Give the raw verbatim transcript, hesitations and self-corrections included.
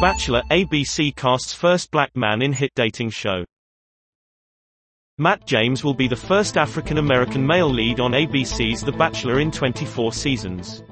Bachelor, A B C casts first black man in hit dating show. Matt James will be the first African American male lead on A B C's The Bachelor in twenty-four seasons.